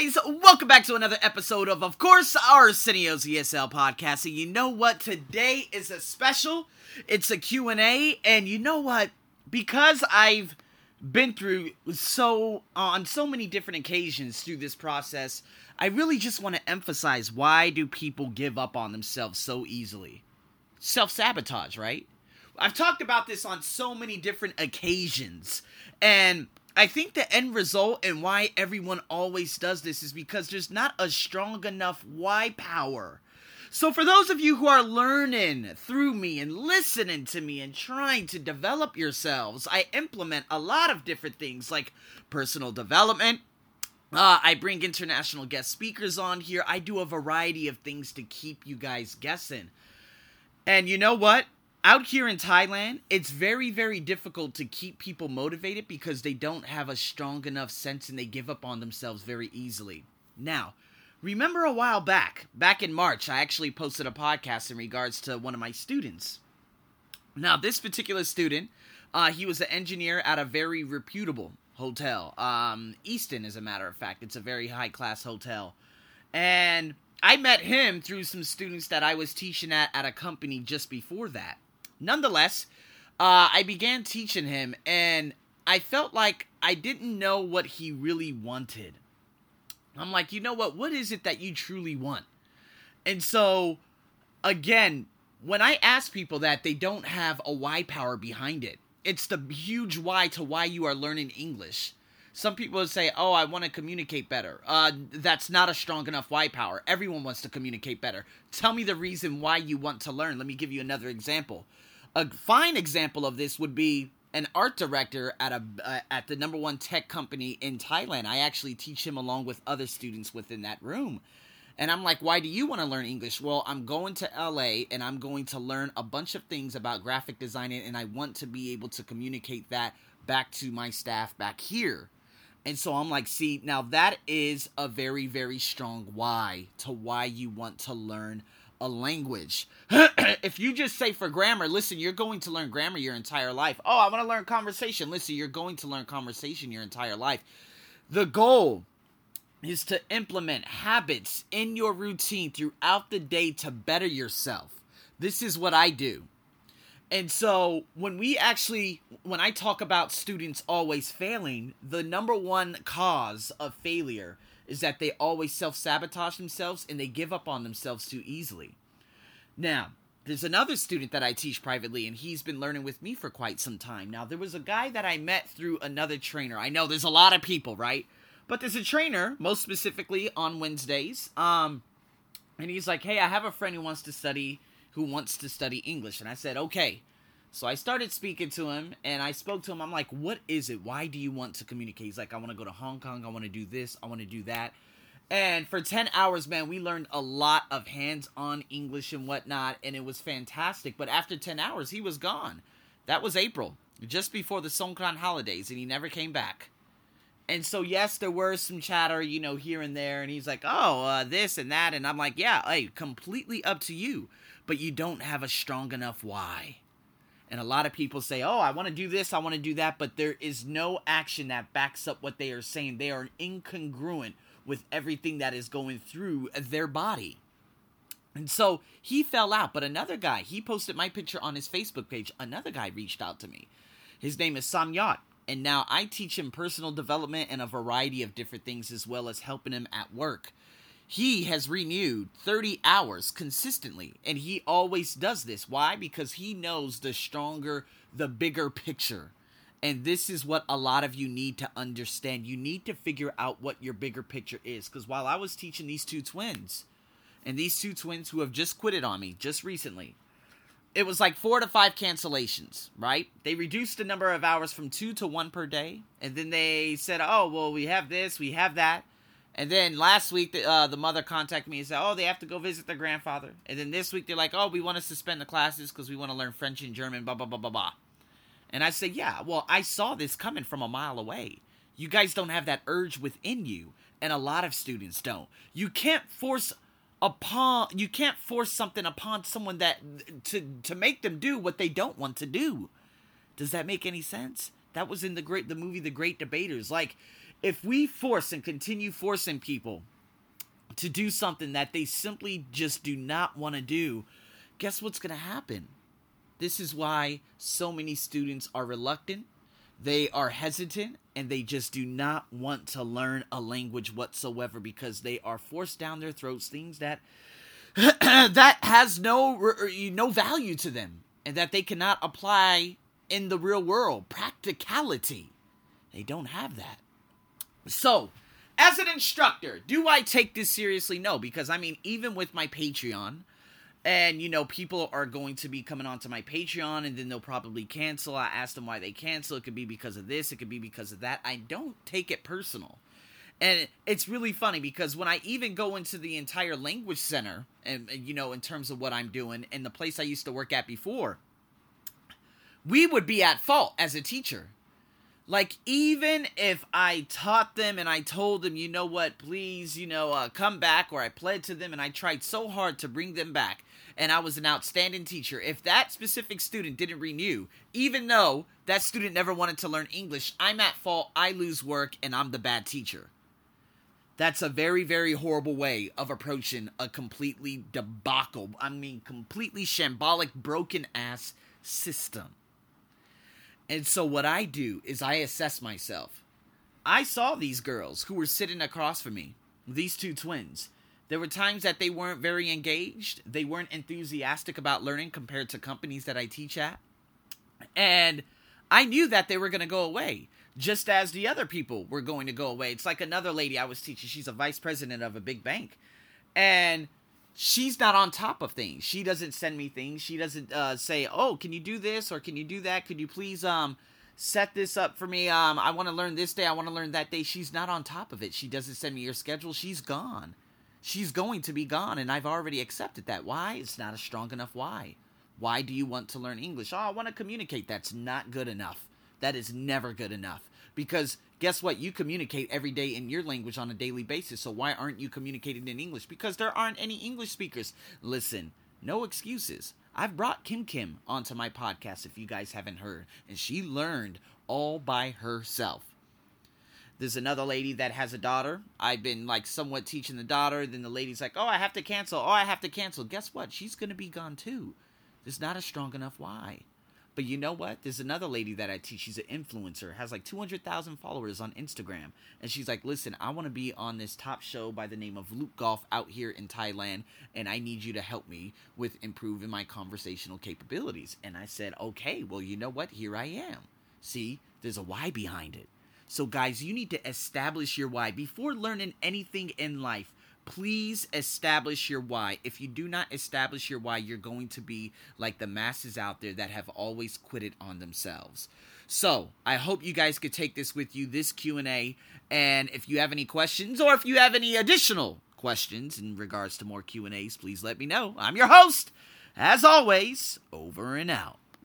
guys, welcome back to another episode of course, Arsenio's ESL podcast. And you know what? Today is a special. It's a Q&A. And you know what? Because I've been through on so many different occasions through this process, I really just want to emphasize, why do people give up on themselves so easily? Self-sabotage, right? I've talked about this on so many different occasions, and I think the end result and why everyone always does this is because there's not a strong enough why power. So for those of you who are learning through me and listening to me and trying to develop yourselves, I implement a lot of different things like personal development. I bring international guest speakers on here. I do a variety of things to keep you guys guessing. And you know what? Out here in Thailand, it's very, very difficult to keep people motivated because they don't have a strong enough sense and they give up on themselves very easily. Now, remember a while back in March, I actually posted a podcast in regards to one of my students. Now, this particular student, he was an engineer at a very reputable hotel. Easton, as a matter of fact. It's a very high-class hotel. And I met him through some students that I was teaching at a company just before that. Nonetheless, I began teaching him, and I felt like I didn't know what he really wanted. I'm like, you know what is it that you truly want? And so, again, when I ask people that, they don't have a why power behind it. It's the huge why to why you are learning English. Some people would say, oh, I want to communicate better. That's not a strong enough why power. Everyone wants to communicate better. Tell me the reason why you want to learn. Let me give you another example. A fine example of this would be an art director at the number one tech company in Thailand. I actually teach him along with other students within that room. And I'm like, why do you want to learn English? Well, I'm going to LA and I'm going to learn a bunch of things about graphic design, and I want to be able to communicate that back to my staff back here. And so I'm like, see, now that is a very, very strong why to why you want to learn a language. If you just say for grammar, listen, you're going to learn grammar your entire life. Oh, I want to learn conversation. Listen, you're going to learn conversation your entire life. The goal is to implement habits in your routine throughout the day to better yourself. This is what I do. And so when I talk about students always failing, the number one cause of failure is that they always self-sabotage themselves and they give up on themselves too easily. Now, there's another student that I teach privately, and he's been learning with me for quite some time. Now, there was a guy that I met through another trainer. I know there's a lot of people, right? But there's a trainer, most specifically on Wednesdays, and he's like, hey, I have a friend who wants to study English. And I said, okay. So I started speaking to him, and I spoke to him. I'm like, what is it? Why do you want to communicate? He's like, I want to go to Hong Kong. I want to do this. I want to do that. And for 10 hours, man, we learned a lot of hands-on English and whatnot, and it was fantastic. But after 10 hours, he was gone. That was April, just before the Songkran holidays, and he never came back. And so, yes, there were some chatter, here and there. And he's like, oh, this and that. And I'm like, yeah, hey, completely up to you. But you don't have a strong enough why. And a lot of people say, oh, I want to do this, I want to do that. But there is no action that backs up what they are saying. They are incongruent with everything that is going through their body. And so he fell out. But another guy, he posted my picture on his Facebook page. Another guy reached out to me. His name is Sanyat. And now I teach him personal development and a variety of different things, as well as helping him at work. He has renewed 30 hours consistently, and he always does this. Why? Because he knows the stronger, the bigger picture. And this is what a lot of you need to understand. You need to figure out what your bigger picture is. Because while I was teaching these two twins who have just quitted on me just recently, it was like 4 to 5 cancellations, right? They reduced the number of hours from 2 to 1 per day. And then they said, oh, well, we have this, we have that. And then last week, the mother contacted me and said, oh, they have to go visit their grandfather. And then this week, they're like, oh, we want to suspend the classes because we want to learn French and German, blah, blah, blah, blah, blah. And I said, yeah, well, I saw this coming from a mile away. You guys don't have that urge within you. And a lot of students don't. You can't force something upon someone that to make them do what they don't want to do. Does that make any sense? That was in the movie The Great Debaters. Like, If we force and continue forcing people to do something that they simply just do not want to do, guess what's going to happen? This is why so many students are reluctant, they are hesitant, and they just do not want to learn a language whatsoever, because they are forced down their throats things that that has no value to them and that they cannot apply in the real world. Practicality. They don't have that. So, as an instructor, do I take this seriously? No, because I mean, even with my Patreon, and, you know, people are going to be coming onto my Patreon and then they'll probably cancel. I asked them why they cancel. It could be because of this. It could be because of that. I don't take it personal. And it's really funny because when I even go into the entire language center and, you know, in terms of what I'm doing and the place I used to work at before, we would be at fault as a teacher. Like, even if I taught them and I told them, you know what, please, you know, come back, or I pled to them and I tried so hard to bring them back and I was an outstanding teacher, if that specific student didn't renew, even though that student never wanted to learn English, I'm at fault, I lose work, and I'm the bad teacher. That's a very, very horrible way of approaching a completely debacle, I mean, completely shambolic, broken-ass system. And so what I do is I assess myself. I saw these girls who were sitting across from me, these two twins. There were times that they weren't very engaged. They weren't enthusiastic about learning compared to companies that I teach at. And I knew that they were going to go away, just as the other people were going to go away. It's like another lady I was teaching. She's a vice president of a big bank. And she's not on top of things. She doesn't send me things. She doesn't say, oh, can you do this or can you do that? Could you please set this up for me? I want to learn this day. I want to learn that day. She's not on top of it. She doesn't send me your schedule. She's gone. She's going to be gone, and I've already accepted that. Why? It's not a strong enough why. Why do you want to learn English? Oh, I want to communicate. That's not good enough. That is never good enough, because guess what? You communicate every day in your language on a daily basis, so why aren't you communicating in English? Because there aren't any English speakers. Listen, no excuses. I've brought Kim onto my podcast, if you guys haven't heard, and she learned all by herself. There's another lady that has a daughter. I've been, like, somewhat teaching the daughter, then the lady's like, oh, I have to cancel. Oh, I have to cancel. Guess what? She's going to be gone, too. There's not a strong enough why. But you know what? There's another lady that I teach. She's an influencer, has like 200,000 followers on Instagram. And she's like, listen, I want to be on this top show by the name of Luke Golf out here in Thailand. And I need you to help me with improving my conversational capabilities. And I said, okay, well, you know what? Here I am. See, there's a why behind it. So guys, you need to establish your why. Before learning anything in life, please establish your why. If you do not establish your why, you're going to be like the masses out there that have always quitted on themselves. So I hope you guys could take this with you, this Q&A. And if you have any questions, or if you have any additional questions in regards to more Q&As, please let me know. I'm your host, as always, over and out.